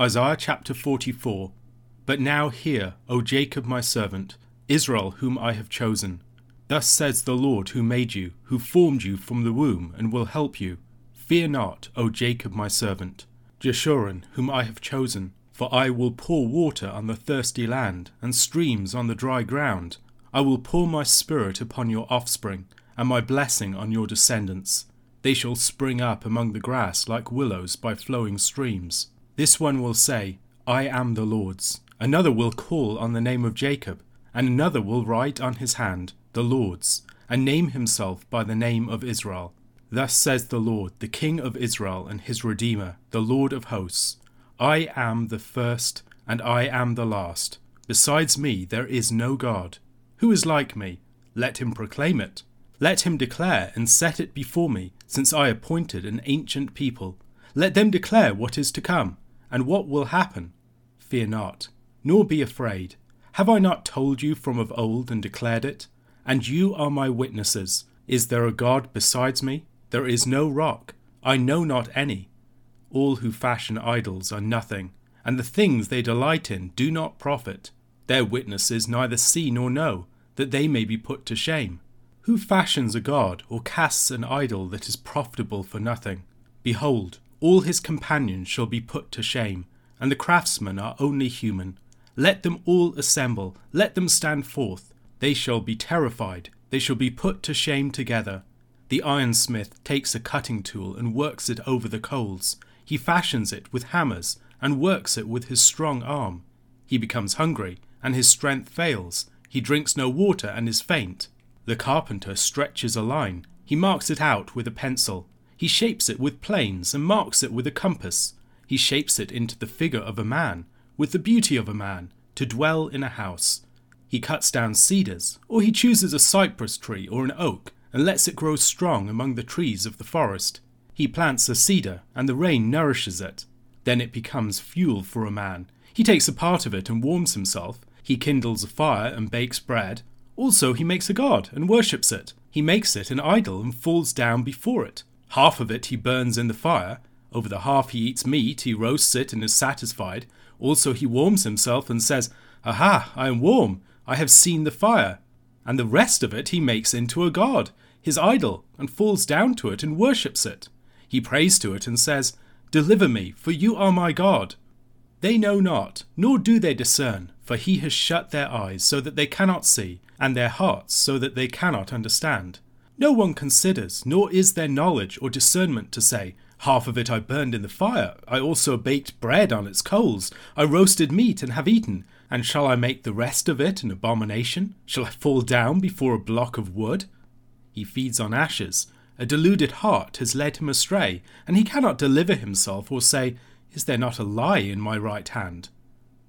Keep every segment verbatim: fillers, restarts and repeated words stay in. Isaiah chapter forty-four. But now hear, O Jacob my servant, Israel whom I have chosen. Thus says the Lord who made you, who formed you from the womb and will help you. Fear not, O Jacob my servant, Jeshurun whom I have chosen. For I will pour water on the thirsty land, and streams on the dry ground. I will pour my spirit upon your offspring, and my blessing on your descendants. They shall spring up among the grass like willows by flowing streams. This one will say, I am the Lord's. Another will call on the name of Jacob, and another will write on his hand, the Lord's, and name himself by the name of Israel. Thus says the Lord, the King of Israel and his Redeemer, the Lord of hosts. I am the first, and I am the last. Besides me there is no God. Who is like me? Let him proclaim it. Let him declare and set it before me, since I appointed an ancient people. Let them declare what is to come, and what will happen. Fear not, nor be afraid. Have I not told you from of old and declared it? And you are my witnesses. Is there a God besides me? There is no rock. I know not any. All who fashion idols are nothing, and the things they delight in do not profit. Their witnesses neither see nor know, that they may be put to shame. Who fashions a god or casts an idol that is profitable for nothing? Behold, all his companions shall be put to shame, and the craftsmen are only human. Let them all assemble, let them stand forth. They shall be terrified, they shall be put to shame together. The ironsmith takes a cutting tool and works it over the coals. He fashions it with hammers and works it with his strong arm. He becomes hungry, and his strength fails. He drinks no water and is faint. The carpenter stretches a line. He marks it out with a pencil. He shapes it with planes and marks it with a compass. He shapes it into the figure of a man, with the beauty of a man, to dwell in a house. He cuts down cedars, or he chooses a cypress tree or an oak, and lets it grow strong among the trees of the forest. He plants a cedar, and the rain nourishes it. Then it becomes fuel for a man. He takes a part of it and warms himself. He kindles a fire and bakes bread. Also he makes a god and worships it. He makes it an idol and falls down before it. Half of it he burns in the fire. Over the half he eats meat, he roasts it and is satisfied. Also he warms himself and says, Aha, I am warm, I have seen the fire. And the rest of it he makes into a god, his idol, and falls down to it and worships it. He prays to it and says, Deliver me, for you are my God. They know not, nor do they discern, for he has shut their eyes so that they cannot see, and their hearts so that they cannot understand. No one considers, nor is there knowledge or discernment to say, Half of it I burned in the fire, I also baked bread on its coals, I roasted meat and have eaten, and shall I make the rest of it an abomination? Shall I fall down before a block of wood? He feeds on ashes. A deluded heart has led him astray, and he cannot deliver himself or say, Is there not a lie in my right hand?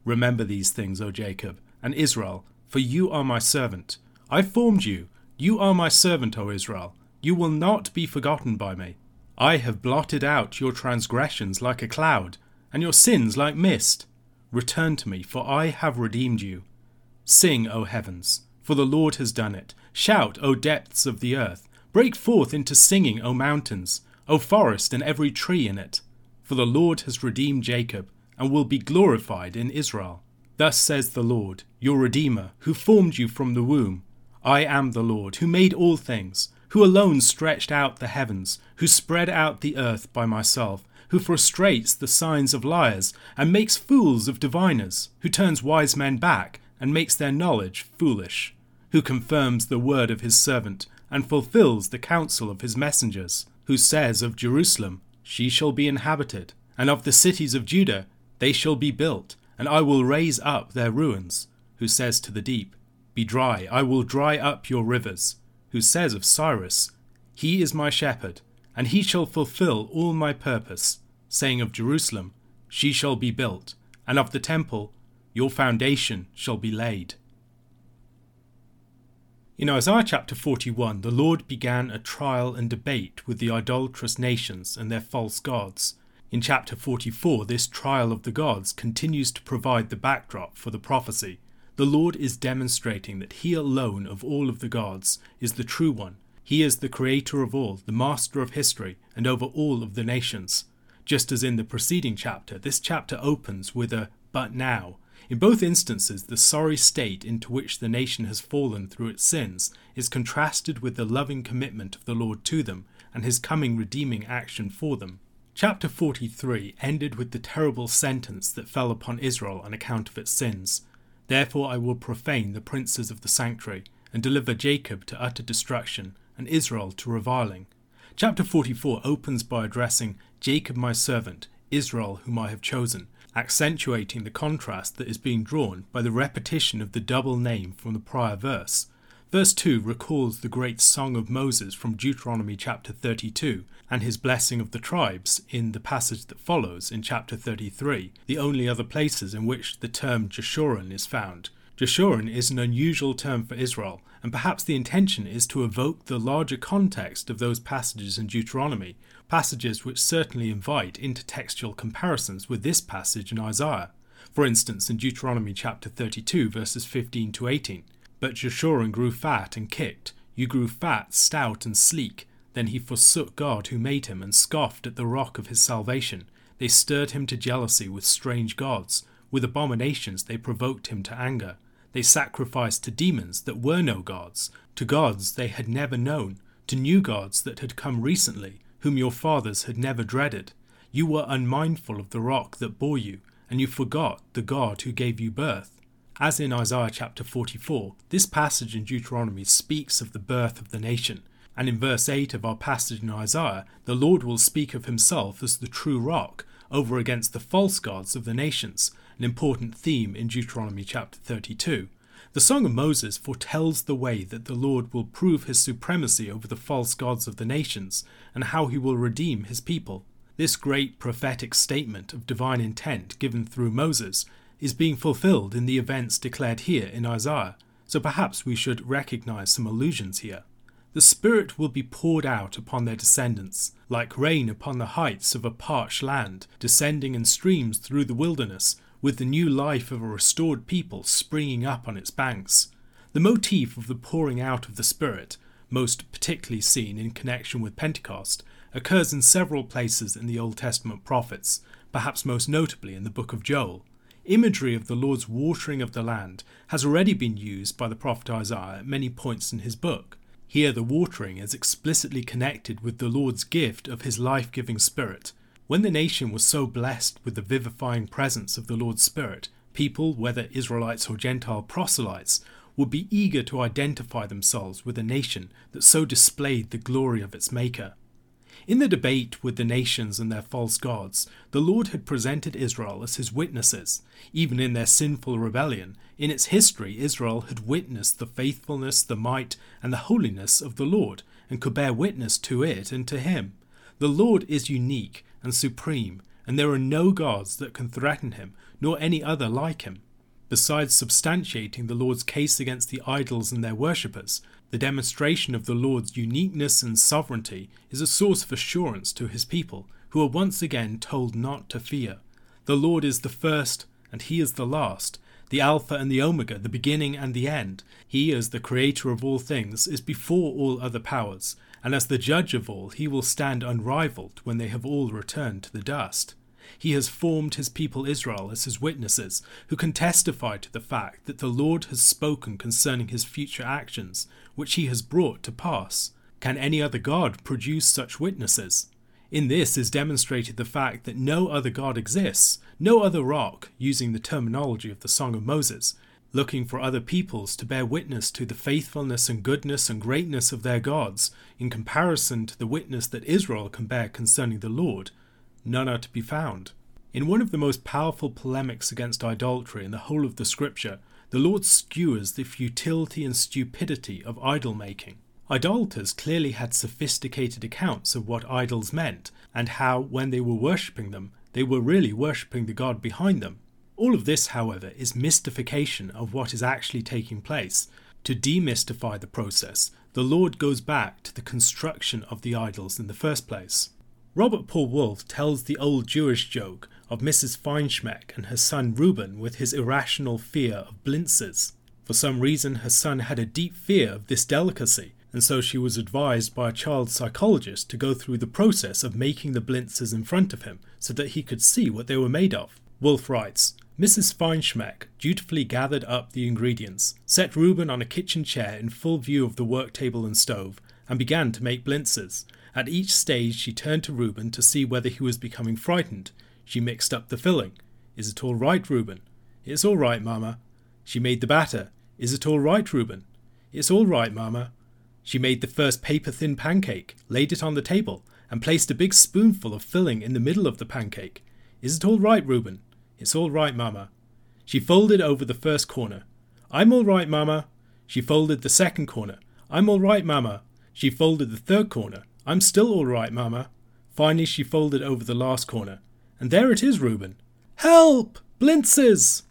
Remember these things, O Jacob, and Israel, for you are my servant. I formed you. You are my servant, O Israel. You will not be forgotten by me. I have blotted out your transgressions like a cloud, and your sins like mist. Return to me, for I have redeemed you. Sing, O heavens, for the Lord has done it. Shout, O depths of the earth. Break forth into singing, O mountains, O forest and every tree in it. For the Lord has redeemed Jacob, and will be glorified in Israel. Thus says the Lord, your Redeemer, who formed you from the womb. I am the Lord, who made all things, who alone stretched out the heavens, who spread out the earth by myself, who frustrates the signs of liars, and makes fools of diviners, who turns wise men back, and makes their knowledge foolish, who confirms the word of his servant, and fulfils the counsel of his messengers, who says of Jerusalem, She shall be inhabited, and of the cities of Judah, they shall be built, and I will raise up their ruins, who says to the deep, Be dry, I will dry up your rivers, who says of Cyrus, He is my shepherd, and he shall fulfill all my purpose, saying of Jerusalem, She shall be built, and of the temple, your foundation shall be laid. In Isaiah chapter forty-one, the Lord began a trial and debate with the idolatrous nations and their false gods. In chapter forty-four, this trial of the gods continues to provide the backdrop for the prophecy. The Lord is demonstrating that He alone of all of the gods is the true one. He is the creator of all, the master of history, and over all of the nations. Just as in the preceding chapter, this chapter opens with a "but now." In both instances, the sorry state into which the nation has fallen through its sins is contrasted with the loving commitment of the Lord to them and his coming redeeming action for them. Chapter forty-three ended with the terrible sentence that fell upon Israel on account of its sins. Therefore I will profane the princes of the sanctuary, and deliver Jacob to utter destruction, and Israel to reviling. Chapter forty-four opens by addressing Jacob my servant, Israel whom I have chosen, accentuating the contrast that is being drawn by the repetition of the double name from the prior verse. Verse two recalls the great song of Moses from Deuteronomy chapter thirty-two and his blessing of the tribes in the passage that follows in chapter thirty-three, the only other places in which the term Jeshurun is found. Jeshurun is an unusual term for Israel, and perhaps the intention is to evoke the larger context of those passages in Deuteronomy, passages which certainly invite intertextual comparisons with this passage in Isaiah, for instance in Deuteronomy chapter thirty-two verses fifteen to eighteen. But Jeshurun grew fat and kicked, you grew fat, stout and sleek, then he forsook God who made him and scoffed at the rock of his salvation. They stirred him to jealousy with strange gods, with abominations they provoked him to anger. They sacrificed to demons that were no gods, to gods they had never known, to new gods that had come recently, whom your fathers had never dreaded. You were unmindful of the rock that bore you, and you forgot the God who gave you birth. As in Isaiah chapter forty-four, this passage in Deuteronomy speaks of the birth of the nation, and in verse eight of our passage in Isaiah, the Lord will speak of himself as the true rock, over against the false gods of the nations, an important theme in Deuteronomy chapter thirty-two. The Song of Moses foretells the way that the Lord will prove his supremacy over the false gods of the nations and how he will redeem his people. This great prophetic statement of divine intent given through Moses is being fulfilled in the events declared here in Isaiah, so perhaps we should recognize some allusions here. The Spirit will be poured out upon their descendants, like rain upon the heights of a parched land, descending in streams through the wilderness, with the new life of a restored people springing up on its banks. The motif of the pouring out of the Spirit, most particularly seen in connection with Pentecost, occurs in several places in the Old Testament prophets, perhaps most notably in the book of Joel. Imagery of the Lord's watering of the land has already been used by the prophet Isaiah at many points in his book. Here the watering is explicitly connected with the Lord's gift of his life-giving Spirit. When the nation was so blessed with the vivifying presence of the Lord's Spirit, people, whether Israelites or Gentile proselytes, would be eager to identify themselves with a nation that so displayed the glory of its Maker. In the debate with the nations and their false gods, the Lord had presented Israel as his witnesses. Even in their sinful rebellion, in its history, Israel had witnessed the faithfulness, the might, and the holiness of the Lord, and could bear witness to it and to him. The Lord is unique and supreme, and there are no gods that can threaten him, nor any other like him. Besides substantiating the Lord's case against the idols and their worshippers, the demonstration of the Lord's uniqueness and sovereignty is a source of assurance to his people, who are once again told not to fear. The Lord is the first, and he is the last, the Alpha and the Omega, the beginning and the end. He, as the creator of all things, is before all other powers, and as the judge of all, he will stand unrivalled when they have all returned to the dust. He has formed his people Israel as his witnesses, who can testify to the fact that the Lord has spoken concerning his future actions, which he has brought to pass. Can any other God produce such witnesses? In this is demonstrated the fact that no other God exists, no other rock, using the terminology of the Song of Moses, looking for other peoples to bear witness to the faithfulness and goodness and greatness of their gods in comparison to the witness that Israel can bear concerning the Lord. None are to be found. In one of the most powerful polemics against idolatry in the whole of the Scripture, the Lord skewers the futility and stupidity of idol-making. Idolaters clearly had sophisticated accounts of what idols meant, and how, when they were worshipping them, they were really worshipping the God behind them. All of this, however, is mystification of what is actually taking place. To demystify the process, the Lord goes back to the construction of the idols in the first place. Robert Paul Wolff tells the old Jewish joke of Missus Feinschmeck and her son Reuben with his irrational fear of blintzes. For some reason, her son had a deep fear of this delicacy, and so she was advised by a child psychologist to go through the process of making the blitzes in front of him so that he could see what they were made of. Wolff writes, Missus Feinschmeck dutifully gathered up the ingredients, set Reuben on a kitchen chair in full view of the work table and stove, and began to make blitzes. At each stage she turned to Reuben to see whether he was becoming frightened. She mixed up the filling. Is it all right, Reuben? It's all right, Mama. She made the batter. Is it all right, Reuben? It's all right, Mama. She made the first paper-thin pancake, laid it on the table, and placed a big spoonful of filling in the middle of the pancake. Is it all right, Reuben? It's all right, Mama. She folded over the first corner. I'm all right, Mama. She folded the second corner. I'm all right, Mama. She folded the third corner. I'm still all right, Mama. Finally, she folded over the last corner. And there it is, Reuben. Help! Blitzes!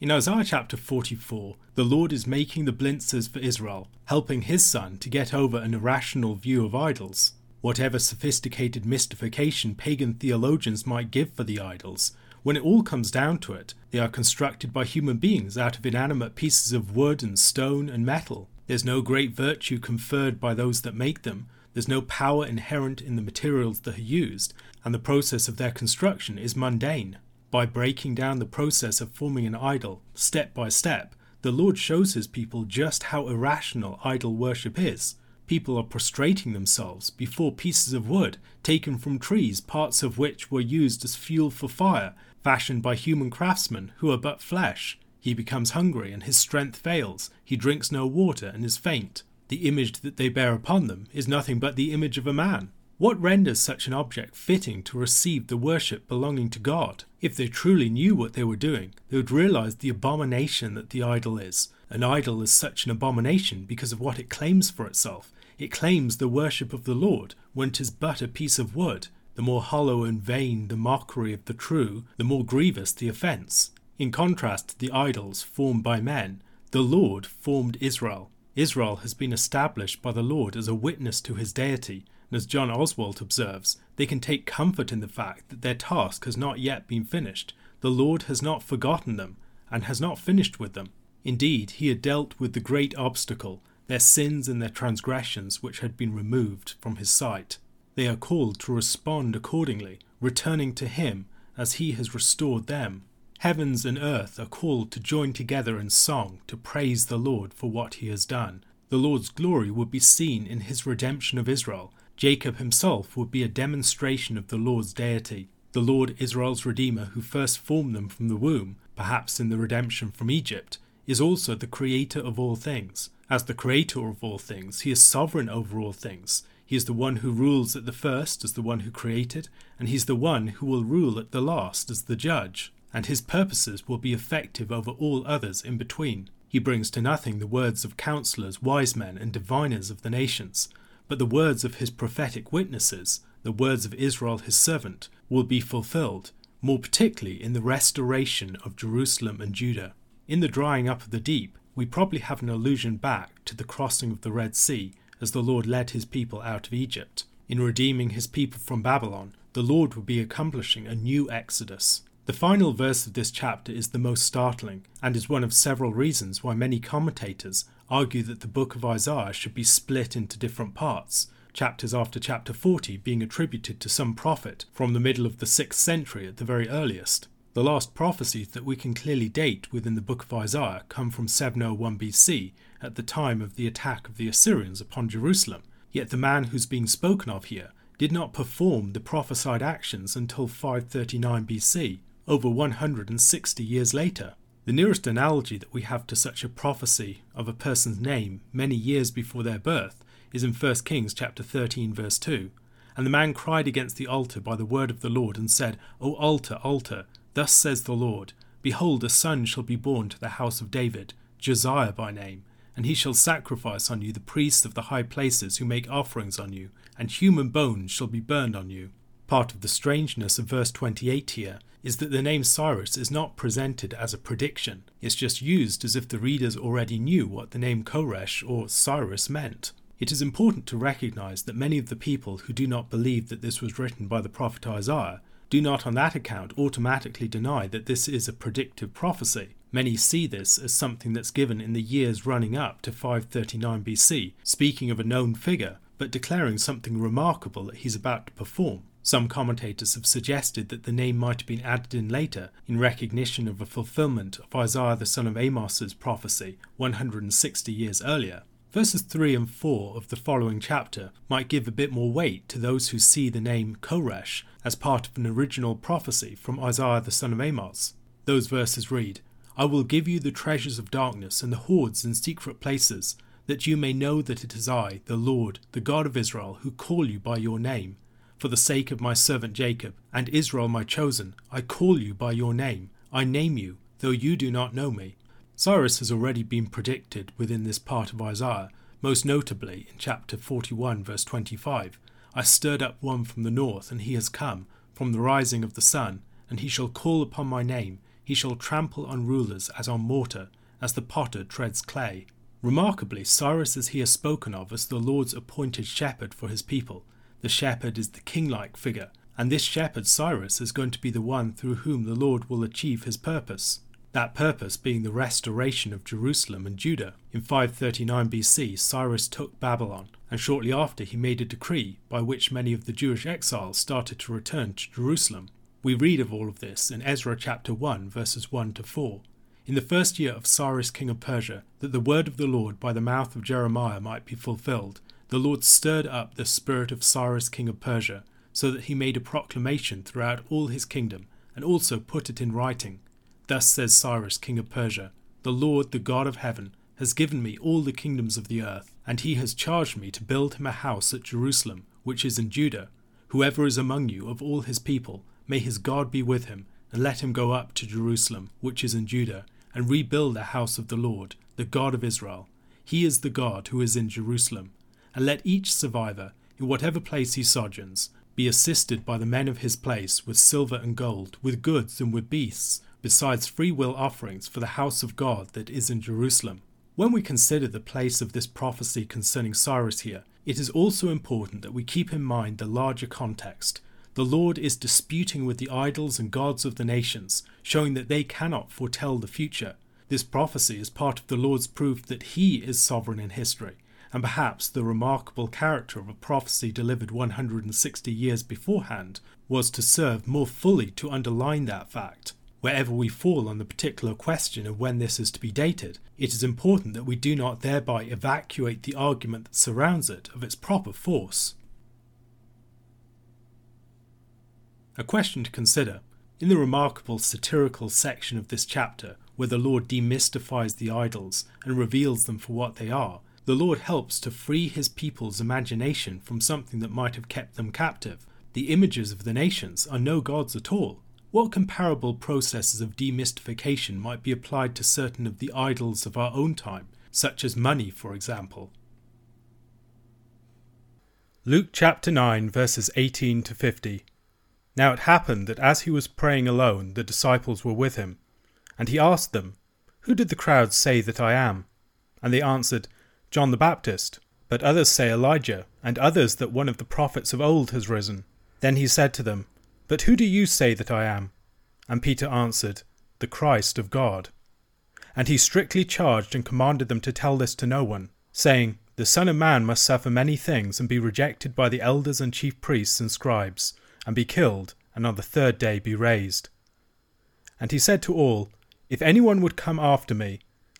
In Isaiah chapter forty-four, the Lord is making the blitzes for Israel, helping his son to get over an irrational view of idols. Whatever sophisticated mystification pagan theologians might give for the idols, when it all comes down to it, they are constructed by human beings out of inanimate pieces of wood and stone and metal. There's no great virtue conferred by those that make them, there's no power inherent in the materials that are used, and the process of their construction is mundane. By breaking down the process of forming an idol, step by step, the Lord shows his people just how irrational idol worship is. People are prostrating themselves before pieces of wood taken from trees, parts of which were used as fuel for fire, fashioned by human craftsmen who are but flesh. He becomes hungry and his strength fails, he drinks no water and is faint. The image that they bear upon them is nothing but the image of a man. What renders such an object fitting to receive the worship belonging to God? If they truly knew what they were doing, they would realize the abomination that the idol is. An idol is such an abomination because of what it claims for itself. It claims the worship of the Lord when 'tis but a piece of wood. The more hollow and vain the mockery of the true, the more grievous the offence. In contrast to the idols formed by men, the Lord formed Israel. Israel has been established by the Lord as a witness to his deity, and as John Oswald observes, they can take comfort in the fact that their task has not yet been finished. The Lord has not forgotten them, and has not finished with them. Indeed, he had dealt with the great obstacle, their sins and their transgressions which had been removed from his sight. They are called to respond accordingly, returning to him as he has restored them. Heavens and earth are called to join together in song to praise the Lord for what he has done. The Lord's glory would be seen in his redemption of Israel. Jacob himself would be a demonstration of the Lord's deity. The Lord Israel's Redeemer who first formed them from the womb, perhaps in the redemption from Egypt, is also the creator of all things. As the creator of all things, he is sovereign over all things. He is the one who rules at the first as the one who created, and he is the one who will rule at the last as the judge, and his purposes will be effective over all others in between. He brings to nothing the words of counselors, wise men, and diviners of the nations, but the words of his prophetic witnesses, the words of Israel his servant, will be fulfilled, more particularly in the restoration of Jerusalem and Judah. In the drying up of the deep, we probably have an allusion back to the crossing of the Red Sea as the Lord led his people out of Egypt. In redeeming his people from Babylon, the Lord would be accomplishing a new exodus. The final verse of this chapter is the most startling, and is one of several reasons why many commentators argue that the book of Isaiah should be split into different parts, chapters after chapter forty being attributed to some prophet from the middle of the sixth century at the very earliest. The last prophecies that we can clearly date within the book of Isaiah come from seven oh one B C, at the time of the attack of the Assyrians upon Jerusalem, yet the man who's being spoken of here did not perform the prophesied actions until five thirty-nine B C, over one hundred sixty years later. The nearest analogy that we have to such a prophecy of a person's name many years before their birth is in First Kings chapter thirteen verse two. And the man cried against the altar by the word of the Lord and said, O altar, altar, thus says the Lord, behold, a son shall be born to the house of David, Josiah by name, and he shall sacrifice on you the priests of the high places who make offerings on you, and human bones shall be burned on you. Part of the strangeness of verse twenty-eight here is that the name Cyrus is not presented as a prediction, it's just used as if the readers already knew what the name Koresh or Cyrus meant. It is important to recognise that many of the people who do not believe that this was written by the prophet Isaiah do not on that account automatically deny that this is a predictive prophecy. Many see this as something that's given in the years running up to five thirty-nine B C, speaking of a known figure, but declaring something remarkable that he's about to perform. Some commentators have suggested that the name might have been added in later, in recognition of a fulfilment of Isaiah the son of Amos's prophecy one hundred sixty years earlier. Verses three and four of the following chapter might give a bit more weight to those who see the name Koresh as part of an original prophecy from Isaiah the son of Amos. Those verses read, "I will give you the treasures of darkness and the hoards in secret places, that you may know that it is I, the Lord, the God of Israel, who call you by your name. For the sake of my servant Jacob, and Israel my chosen, I call you by your name. I name you, though you do not know me." Cyrus has already been predicted within this part of Isaiah, most notably in chapter forty-one, verse twenty-five. "I stirred up one from the north, and he has come, from the rising of the sun, and he shall call upon my name. He shall trample on rulers as on mortar, as the potter treads clay." Remarkably, Cyrus is here spoken of as the Lord's appointed shepherd for his people. The shepherd is the king-like figure, and this shepherd Cyrus is going to be the one through whom the Lord will achieve his purpose. That purpose being the restoration of Jerusalem and Judah. In five thirty-nine B C, Cyrus took Babylon, and shortly after he made a decree by which many of the Jewish exiles started to return to Jerusalem. We read of all of this in Ezra chapter one, verses one to four. "In the first year of Cyrus king of Persia, that the word of the Lord by the mouth of Jeremiah might be fulfilled, the Lord stirred up the spirit of Cyrus king of Persia, so that he made a proclamation throughout all his kingdom, and also put it in writing. Thus says Cyrus king of Persia, the Lord, the God of heaven, has given me all the kingdoms of the earth, and he has charged me to build him a house at Jerusalem, which is in Judah. Whoever is among you of all his people, may his God be with him, and let him go up to Jerusalem, which is in Judah, and rebuild the house of the Lord, the God of Israel. He is the God who is in Jerusalem. And let each survivor, in whatever place he sojourns, be assisted by the men of his place with silver and gold, with goods and with beasts, besides freewill offerings for the house of God that is in Jerusalem." When we consider the place of this prophecy concerning Cyrus here, it is also important that we keep in mind the larger context. The Lord is disputing with the idols and gods of the nations, showing that they cannot foretell the future. This prophecy is part of the Lord's proof that he is sovereign in history, and perhaps the remarkable character of a prophecy delivered one hundred sixty years beforehand was to serve more fully to underline that fact. Wherever we fall on the particular question of when this is to be dated, it is important that we do not thereby evacuate the argument that surrounds it of its proper force. A question to consider. In the remarkable satirical section of this chapter, where the Lord demystifies the idols and reveals them for what they are, the Lord helps to free his people's imagination from something that might have kept them captive. The images of the nations are no gods at all. What comparable processes of demystification might be applied to certain of the idols of our own time, such as money, for example? Luke chapter nine, verses eighteen to fifty. "Now it happened that as he was praying alone, the disciples were with him. And he asked them, 'Who did the crowd say that I am?' And they answered, 'John the Baptist, but others say Elijah, and others that one of the prophets of old has risen.' Then he said to them, 'But who do you say that I am?' And Peter answered, 'The Christ of God.' And he strictly charged and commanded them to tell this to no one, saying, 'The Son of Man must suffer many things, and be rejected by the elders and chief priests and scribes, and be killed, and on the third day be raised.' And he said to all, 'If anyone would come after me,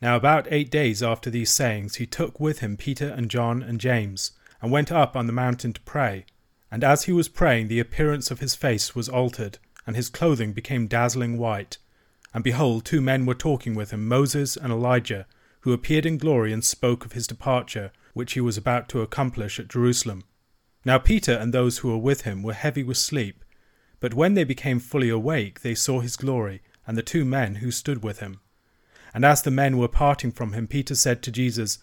Now about eight days after these sayings, he took with him Peter and John and James, and went up on the mountain to pray. And as he was praying, the appearance of his face was altered, and his clothing became dazzling white. And behold, two men were talking with him, Moses and Elijah, who appeared in glory and spoke of his departure, which he was about to accomplish at Jerusalem. Now Peter and those who were with him were heavy with sleep, but when they became fully awake, they saw his glory, and the two men who stood with him. And as the men were parting from him, Peter said to Jesus,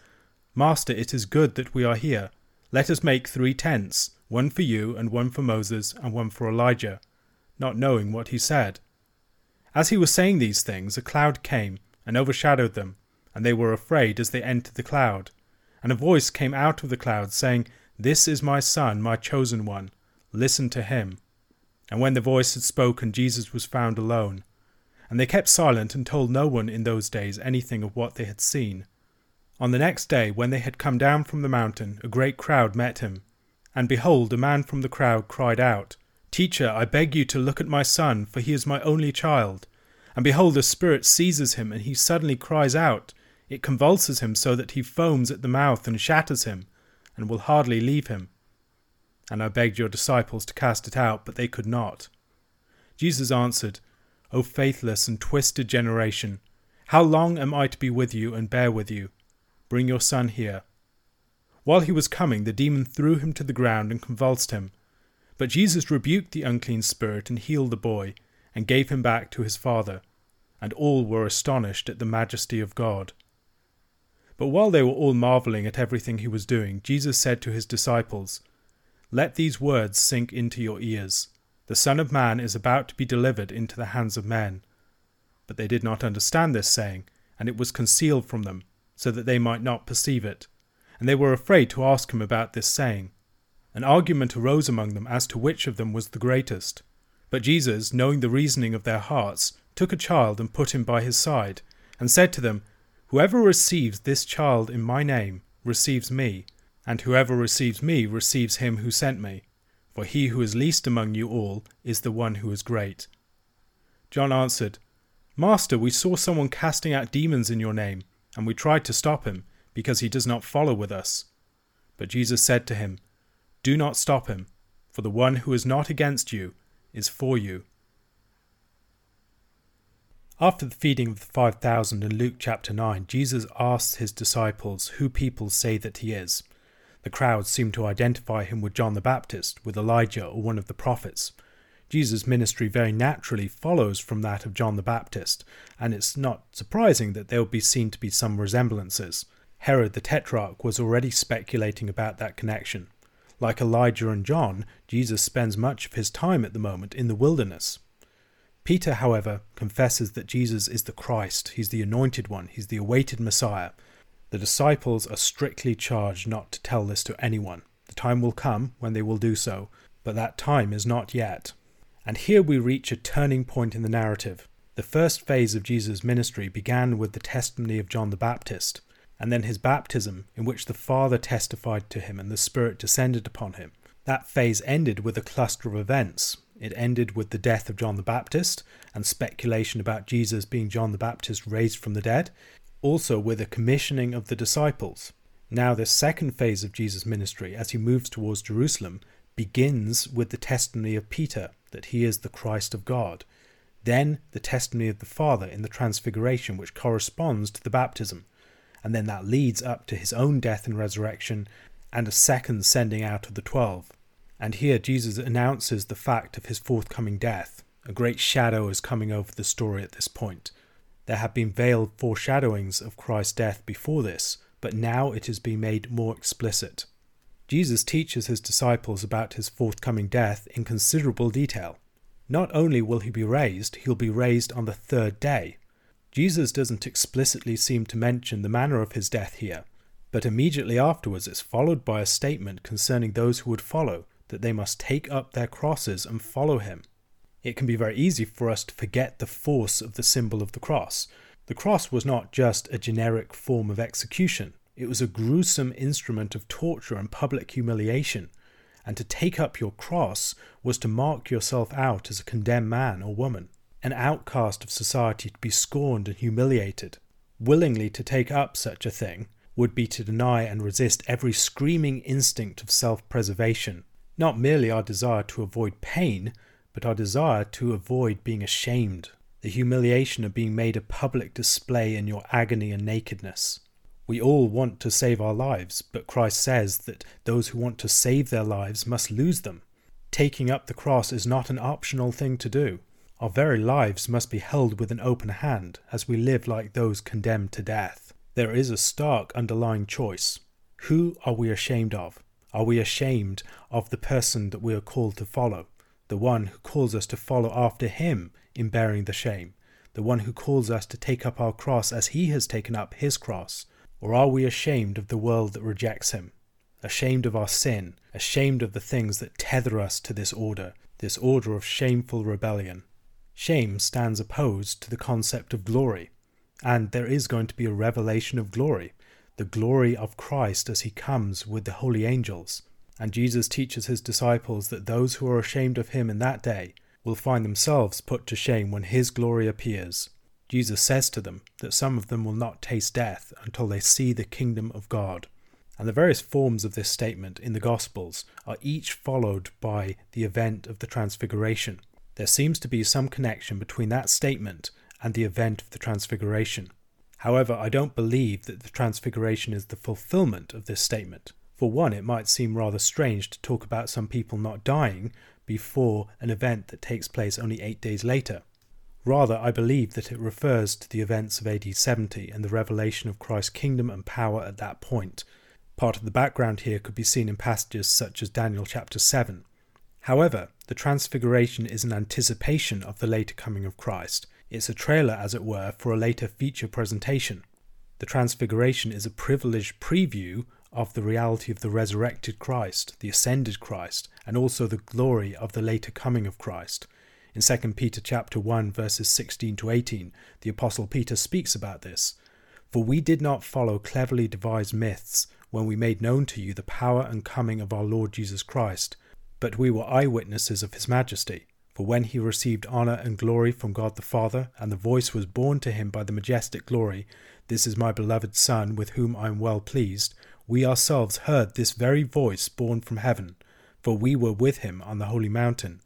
"Master, it is good that we are here. Let us make three tents, one for you, and one for Moses, and one for Elijah," not knowing what he said. As he was saying these things, a cloud came and overshadowed them, and they were afraid as they entered the cloud. And a voice came out of the cloud, saying, "This is my son, my chosen one. Listen to him." And when the voice had spoken, Jesus was found alone. And they kept silent and told no one in those days anything of what they had seen. On the next day, when they had come down from the mountain, a great crowd met him. And behold, a man from the crowd cried out, "Teacher, I beg you to look at my son, for he is my only child." And behold, a spirit seizes him, and he suddenly cries out. It convulses him so that he foams at the mouth and shatters him, and will hardly leave him. And I begged your disciples to cast it out, but they could not. Jesus answered, "O faithless and twisted generation, how long am I to be with you and bear with you? Bring your son here." While he was coming, the demon threw him to the ground and convulsed him. But Jesus rebuked the unclean spirit and healed the boy, and gave him back to his father. And all were astonished at the majesty of God. But while they were all marvelling at everything he was doing, Jesus said to his disciples, "Let these words sink into your ears. The Son of Man is about to be delivered into the hands of men." But they did not understand this saying, and it was concealed from them, so that they might not perceive it. And they were afraid to ask him about this saying. An argument arose among them as to which of them was the greatest. But Jesus, knowing the reasoning of their hearts, took a child and put him by his side, and said to them, "Whoever receives this child in my name receives me, and whoever receives me receives him who sent me. For he who is least among you all is the one who is great." John answered, "Master, we saw someone casting out demons in your name, and we tried to stop him, because he does not follow with us." But Jesus said to him, "Do not stop him, for the one who is not against you is for you." After the feeding of the five thousand in Luke chapter nine, Jesus asks his disciples who people say that he is. The crowd seemed to identify him with John the Baptist, with Elijah, or one of the prophets. Jesus' ministry very naturally follows from that of John the Baptist, and it's not surprising that there will be seen to be some resemblances. Herod the Tetrarch was already speculating about that connection. Like Elijah and John, Jesus spends much of his time at the moment in the wilderness. Peter, however, confesses that Jesus is the Christ, he's the anointed one, he's the awaited Messiah. The disciples are strictly charged not to tell this to anyone. The time will come when they will do so, but that time is not yet. And here we reach a turning point in the narrative. The first phase of Jesus' ministry began with the testimony of John the Baptist, and then his baptism, in which the Father testified to him and the Spirit descended upon him. That phase ended with a cluster of events. It ended with the death of John the Baptist, and speculation about Jesus being John the Baptist raised from the dead, also with a commissioning of the disciples. Now this second phase of Jesus' ministry, as he moves towards Jerusalem, begins with the testimony of Peter, that he is the Christ of God. Then the testimony of the Father in the Transfiguration, which corresponds to the baptism. And then that leads up to his own death and resurrection, and a second sending out of the twelve. And here Jesus announces the fact of his forthcoming death. A great shadow is coming over the story at this point. There have been veiled foreshadowings of Christ's death before this, but now it has been made more explicit. Jesus teaches his disciples about his forthcoming death in considerable detail. Not only will he be raised, he'll be raised on the third day. Jesus doesn't explicitly seem to mention the manner of his death here, but immediately afterwards it's followed by a statement concerning those who would follow, that they must take up their crosses and follow him. It can be very easy for us to forget the force of the symbol of the cross. The cross was not just a generic form of execution. It was a gruesome instrument of torture and public humiliation. And to take up your cross was to mark yourself out as a condemned man or woman, an outcast of society to be scorned and humiliated. Willingly to take up such a thing would be to deny and resist every screaming instinct of self-preservation. Not merely our desire to avoid pain, but our desire to avoid being ashamed, the humiliation of being made a public display in your agony and nakedness. We all want to save our lives, but Christ says that those who want to save their lives must lose them. Taking up the cross is not an optional thing to do. Our very lives must be held with an open hand as we live like those condemned to death. There is a stark underlying choice. Who are we ashamed of? Are we ashamed of the person that we are called to follow? The one who calls us to follow after him in bearing the shame? The one who calls us to take up our cross as he has taken up his cross? Or are we ashamed of the world that rejects him? Ashamed of our sin? Ashamed of the things that tether us to this order? This order of shameful rebellion? Shame stands opposed to the concept of glory. And there is going to be a revelation of glory. The glory of Christ as he comes with the holy angels. And Jesus teaches his disciples that those who are ashamed of him in that day will find themselves put to shame when his glory appears. Jesus says to them that some of them will not taste death until they see the kingdom of God. And the various forms of this statement in the Gospels are each followed by the event of the Transfiguration. There seems to be some connection between that statement and the event of the Transfiguration. However, I don't believe that the Transfiguration is the fulfillment of this statement. For one, it might seem rather strange to talk about some people not dying before an event that takes place only eight days later. Rather, I believe that it refers to the events of A D seventy and the revelation of Christ's kingdom and power at that point. Part of the background here could be seen in passages such as Daniel chapter seven. However, the Transfiguration is an anticipation of the later coming of Christ. It's a trailer, as it were, for a later feature presentation. The Transfiguration is a privileged preview of the reality of the resurrected Christ, the ascended Christ, and also the glory of the later coming of Christ. In Second Peter chapter one, verses sixteen to eighteen, the Apostle Peter speaks about this. For we did not follow cleverly devised myths when we made known to you the power and coming of our Lord Jesus Christ, but we were eyewitnesses of his majesty. For when he received honour and glory from God the Father, and the voice was borne to him by the majestic glory, "This is my beloved Son, with whom I am well pleased," we ourselves heard this very voice borne from heaven, for we were with him on the holy mountain.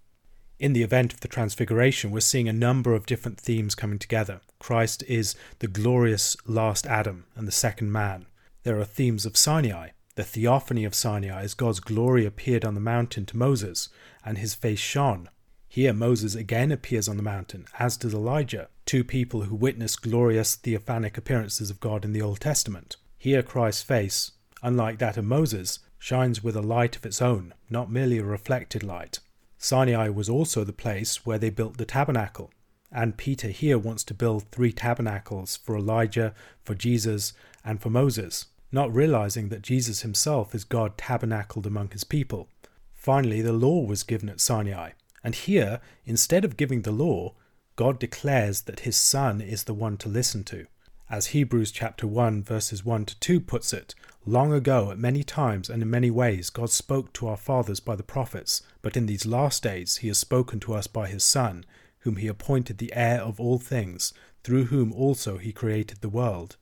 In the event of the Transfiguration, we're seeing a number of different themes coming together. Christ is the glorious last Adam and the second man. There are themes of Sinai. The theophany of Sinai is God's glory appeared on the mountain to Moses, and his face shone. Here Moses again appears on the mountain, as does Elijah, two people who witness glorious theophanic appearances of God in the Old Testament. Here Christ's face, unlike that of Moses, shines with a light of its own, not merely a reflected light. Sinai was also the place where they built the tabernacle, and Peter here wants to build three tabernacles for Elijah, for Jesus, and for Moses, not realizing that Jesus himself is God tabernacled among his people. Finally, the law was given at Sinai. And here, instead of giving the law, God declares that his Son is the one to listen to. As Hebrews chapter one verses one to two puts it, "Long ago, at many times and in many ways, God spoke to our fathers by the prophets, but in these last days he has spoken to us by his Son, whom he appointed the heir of all things, through whom also he created the world."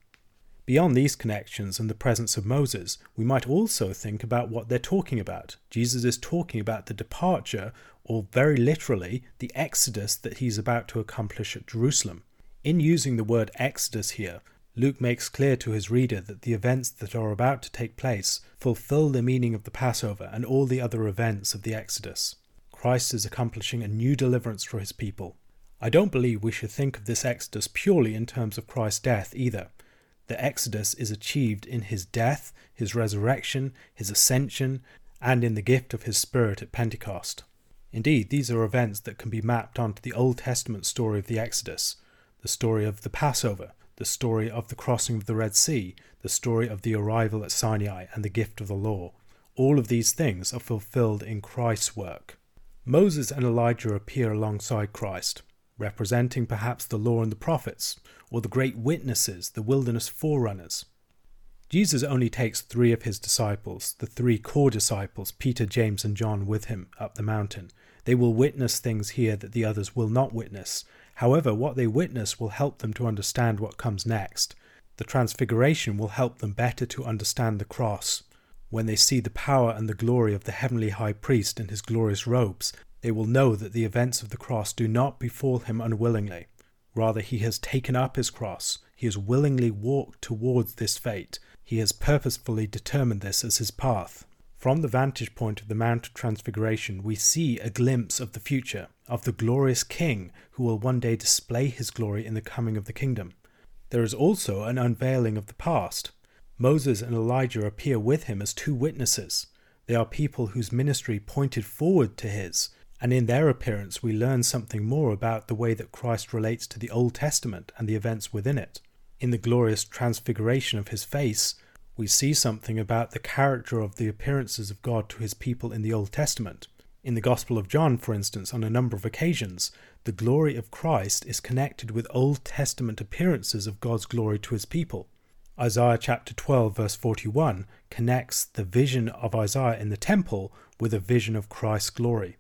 Beyond these connections and the presence of Moses, we might also think about what they're talking about. Jesus is talking about the departure, or very literally, the exodus that he's about to accomplish at Jerusalem. In using the word exodus here, Luke makes clear to his reader that the events that are about to take place fulfill the meaning of the Passover and all the other events of the exodus. Christ is accomplishing a new deliverance for his people. I don't believe we should think of this exodus purely in terms of Christ's death either. The exodus is achieved in his death, his resurrection, his ascension, and in the gift of his Spirit at Pentecost. Indeed, these are events that can be mapped onto the Old Testament story of the Exodus, the story of the Passover, the story of the crossing of the Red Sea, the story of the arrival at Sinai and the gift of the law. All of these things are fulfilled in Christ's work. Moses and Elijah appear alongside Christ, representing perhaps the law and the prophets, or the great witnesses, the wilderness forerunners. Jesus only takes three of his disciples, the three core disciples, Peter, James, and John, with him up the mountain. They will witness things here that the others will not witness. However, what they witness will help them to understand what comes next. The Transfiguration will help them better to understand the cross. When they see the power and the glory of the heavenly high priest in his glorious robes, they will know that the events of the cross do not befall him unwillingly. Rather, he has taken up his cross. He has willingly walked towards this fate. He has purposefully determined this as his path. From the vantage point of the Mount of Transfiguration, we see a glimpse of the future, of the glorious King who will one day display his glory in the coming of the kingdom. There is also an unveiling of the past. Moses and Elijah appear with him as two witnesses. They are people whose ministry pointed forward to his, and in their appearance we learn something more about the way that Christ relates to the Old Testament and the events within it. In the glorious transfiguration of his face, we see something about the character of the appearances of God to his people in the Old Testament. In the Gospel of John, for instance, on a number of occasions, the glory of Christ is connected with Old Testament appearances of God's glory to his people. Isaiah chapter twelve verse forty-one connects the vision of Isaiah in the temple with a vision of Christ's glory.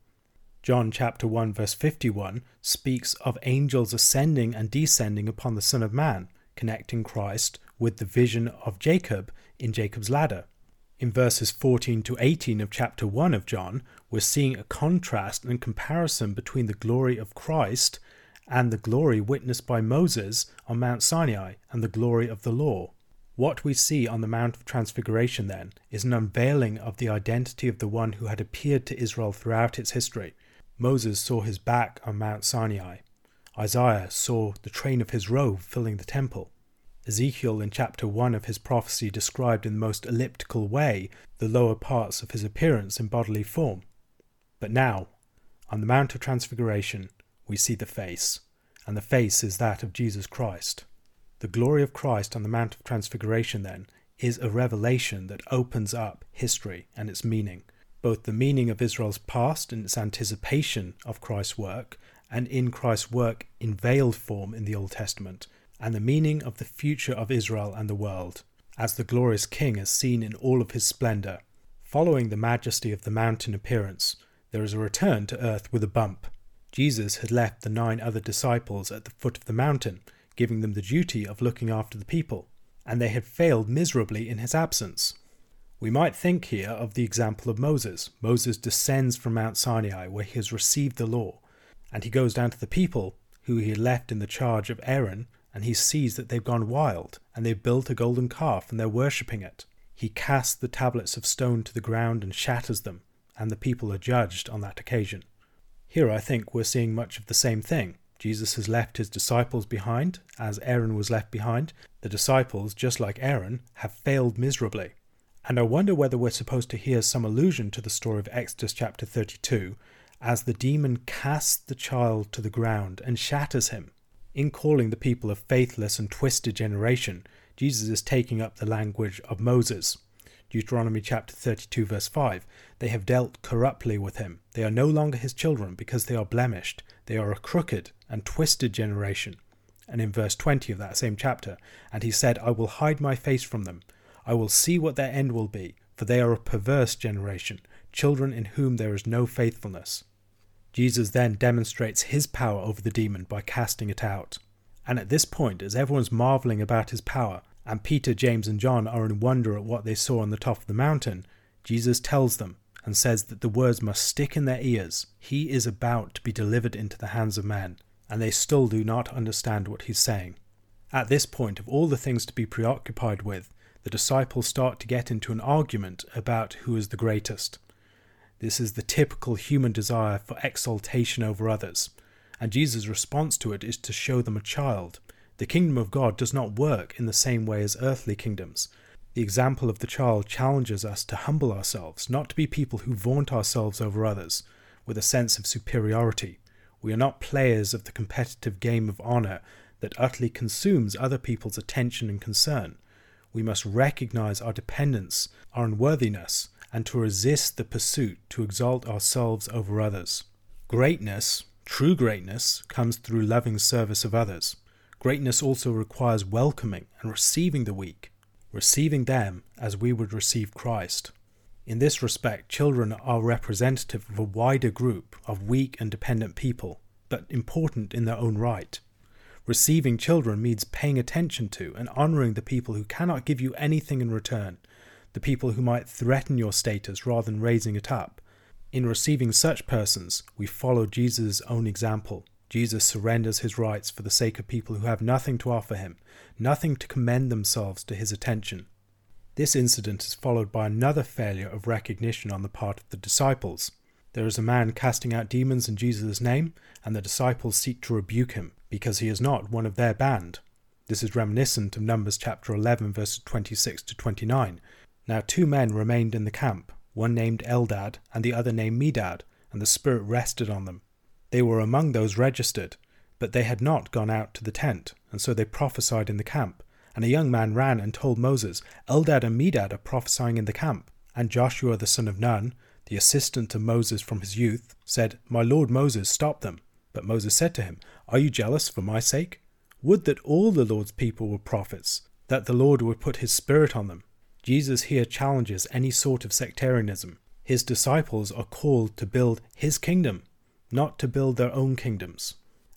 John chapter one verse fifty-one speaks of angels ascending and descending upon the Son of Man, connecting Christ with the vision of Jacob in Jacob's ladder. In verses fourteen to eighteen of chapter one of John, we're seeing a contrast and comparison between the glory of Christ and the glory witnessed by Moses on Mount Sinai and the glory of the law. What we see on the Mount of Transfiguration then is an unveiling of the identity of the one who had appeared to Israel throughout its history. Moses saw his back on Mount Sinai. Isaiah saw the train of his robe filling the temple. Ezekiel in chapter one of his prophecy described in the most elliptical way the lower parts of his appearance in bodily form. But now, on the Mount of Transfiguration, we see the face, and the face is that of Jesus Christ. The glory of Christ on the Mount of Transfiguration, then, is a revelation that opens up history and its meaning, both the meaning of Israel's past and its anticipation of Christ's work, and in Christ's work in veiled form in the Old Testament, and the meaning of the future of Israel and the world, as the glorious King is seen in all of his splendour. Following the majesty of the mountain appearance, there is a return to earth with a bump. Jesus had left the nine other disciples at the foot of the mountain, giving them the duty of looking after the people, and they had failed miserably in his absence. We might think here of the example of Moses. Moses descends from Mount Sinai, where he has received the law, and he goes down to the people, who he had left in the charge of Aaron, and he sees that they've gone wild, and they've built a golden calf, and they're worshipping it. He casts the tablets of stone to the ground and shatters them, and the people are judged on that occasion. Here I think we're seeing much of the same thing. Jesus has left his disciples behind, as Aaron was left behind. The disciples, just like Aaron, have failed miserably. And I wonder whether we're supposed to hear some allusion to the story of Exodus chapter thirty-two, as the demon casts the child to the ground and shatters him. In calling the people a faithless and twisted generation, Jesus is taking up the language of Moses. Deuteronomy chapter thirty-two verse five, they have dealt corruptly with him. They are no longer his children because they are blemished. They are a crooked and twisted generation. And in verse twenty of that same chapter, and he said, I will hide my face from them. I will see what their end will be, for they are a perverse generation, children in whom there is no faithfulness. Jesus then demonstrates his power over the demon by casting it out. And at this point, as everyone's marvelling about his power, and Peter, James and John are in wonder at what they saw on the top of the mountain, Jesus tells them and says that the words must stick in their ears. He is about to be delivered into the hands of men, and they still do not understand what he's saying. At this point, of all the things to be preoccupied with, the disciples start to get into an argument about who is the greatest. This is the typical human desire for exaltation over others, and Jesus' response to it is to show them a child. The kingdom of God does not work in the same way as earthly kingdoms. The example of the child challenges us to humble ourselves, not to be people who vaunt ourselves over others with a sense of superiority. We are not players of the competitive game of honour that utterly consumes other people's attention and concern. We must recognise our dependence, our unworthiness, and to resist the pursuit to exalt ourselves over others. Greatness, true greatness, comes through loving service of others. Greatness also requires welcoming and receiving the weak, receiving them as we would receive Christ. In this respect, children are representative of a wider group of weak and dependent people, but important in their own right. Receiving children means paying attention to and honouring the people who cannot give you anything in return, the people who might threaten your status rather than raising it up. In receiving such persons, we follow Jesus' own example. Jesus surrenders his rights for the sake of people who have nothing to offer him, nothing to commend themselves to his attention. This incident is followed by another failure of recognition on the part of the disciples. There is a man casting out demons in Jesus' name, and the disciples seek to rebuke him, because he is not one of their band. This is reminiscent of Numbers chapter eleven, verses twenty-six to twenty-nine. Now two men remained in the camp, one named Eldad, and the other named Medad, and the Spirit rested on them. They were among those registered, but they had not gone out to the tent, and so they prophesied in the camp. And a young man ran and told Moses, Eldad and Medad are prophesying in the camp. And Joshua the son of Nun, the assistant to Moses from his youth, said, My lord Moses, stop them. But Moses said to him, Are you jealous for my sake? Would that all the Lord's people were prophets, that the Lord would put his Spirit on them. Jesus here challenges any sort of sectarianism. His disciples are called to build his kingdom, not to build their own kingdoms.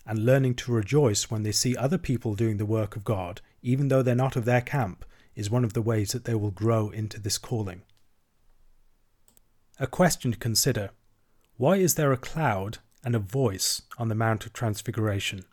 And learning to rejoice when they see other people doing the work of God, even though they're not of their camp, is one of the ways that they will grow into this calling. A question to consider. Why is there a cloud and a voice on the Mount of Transfiguration?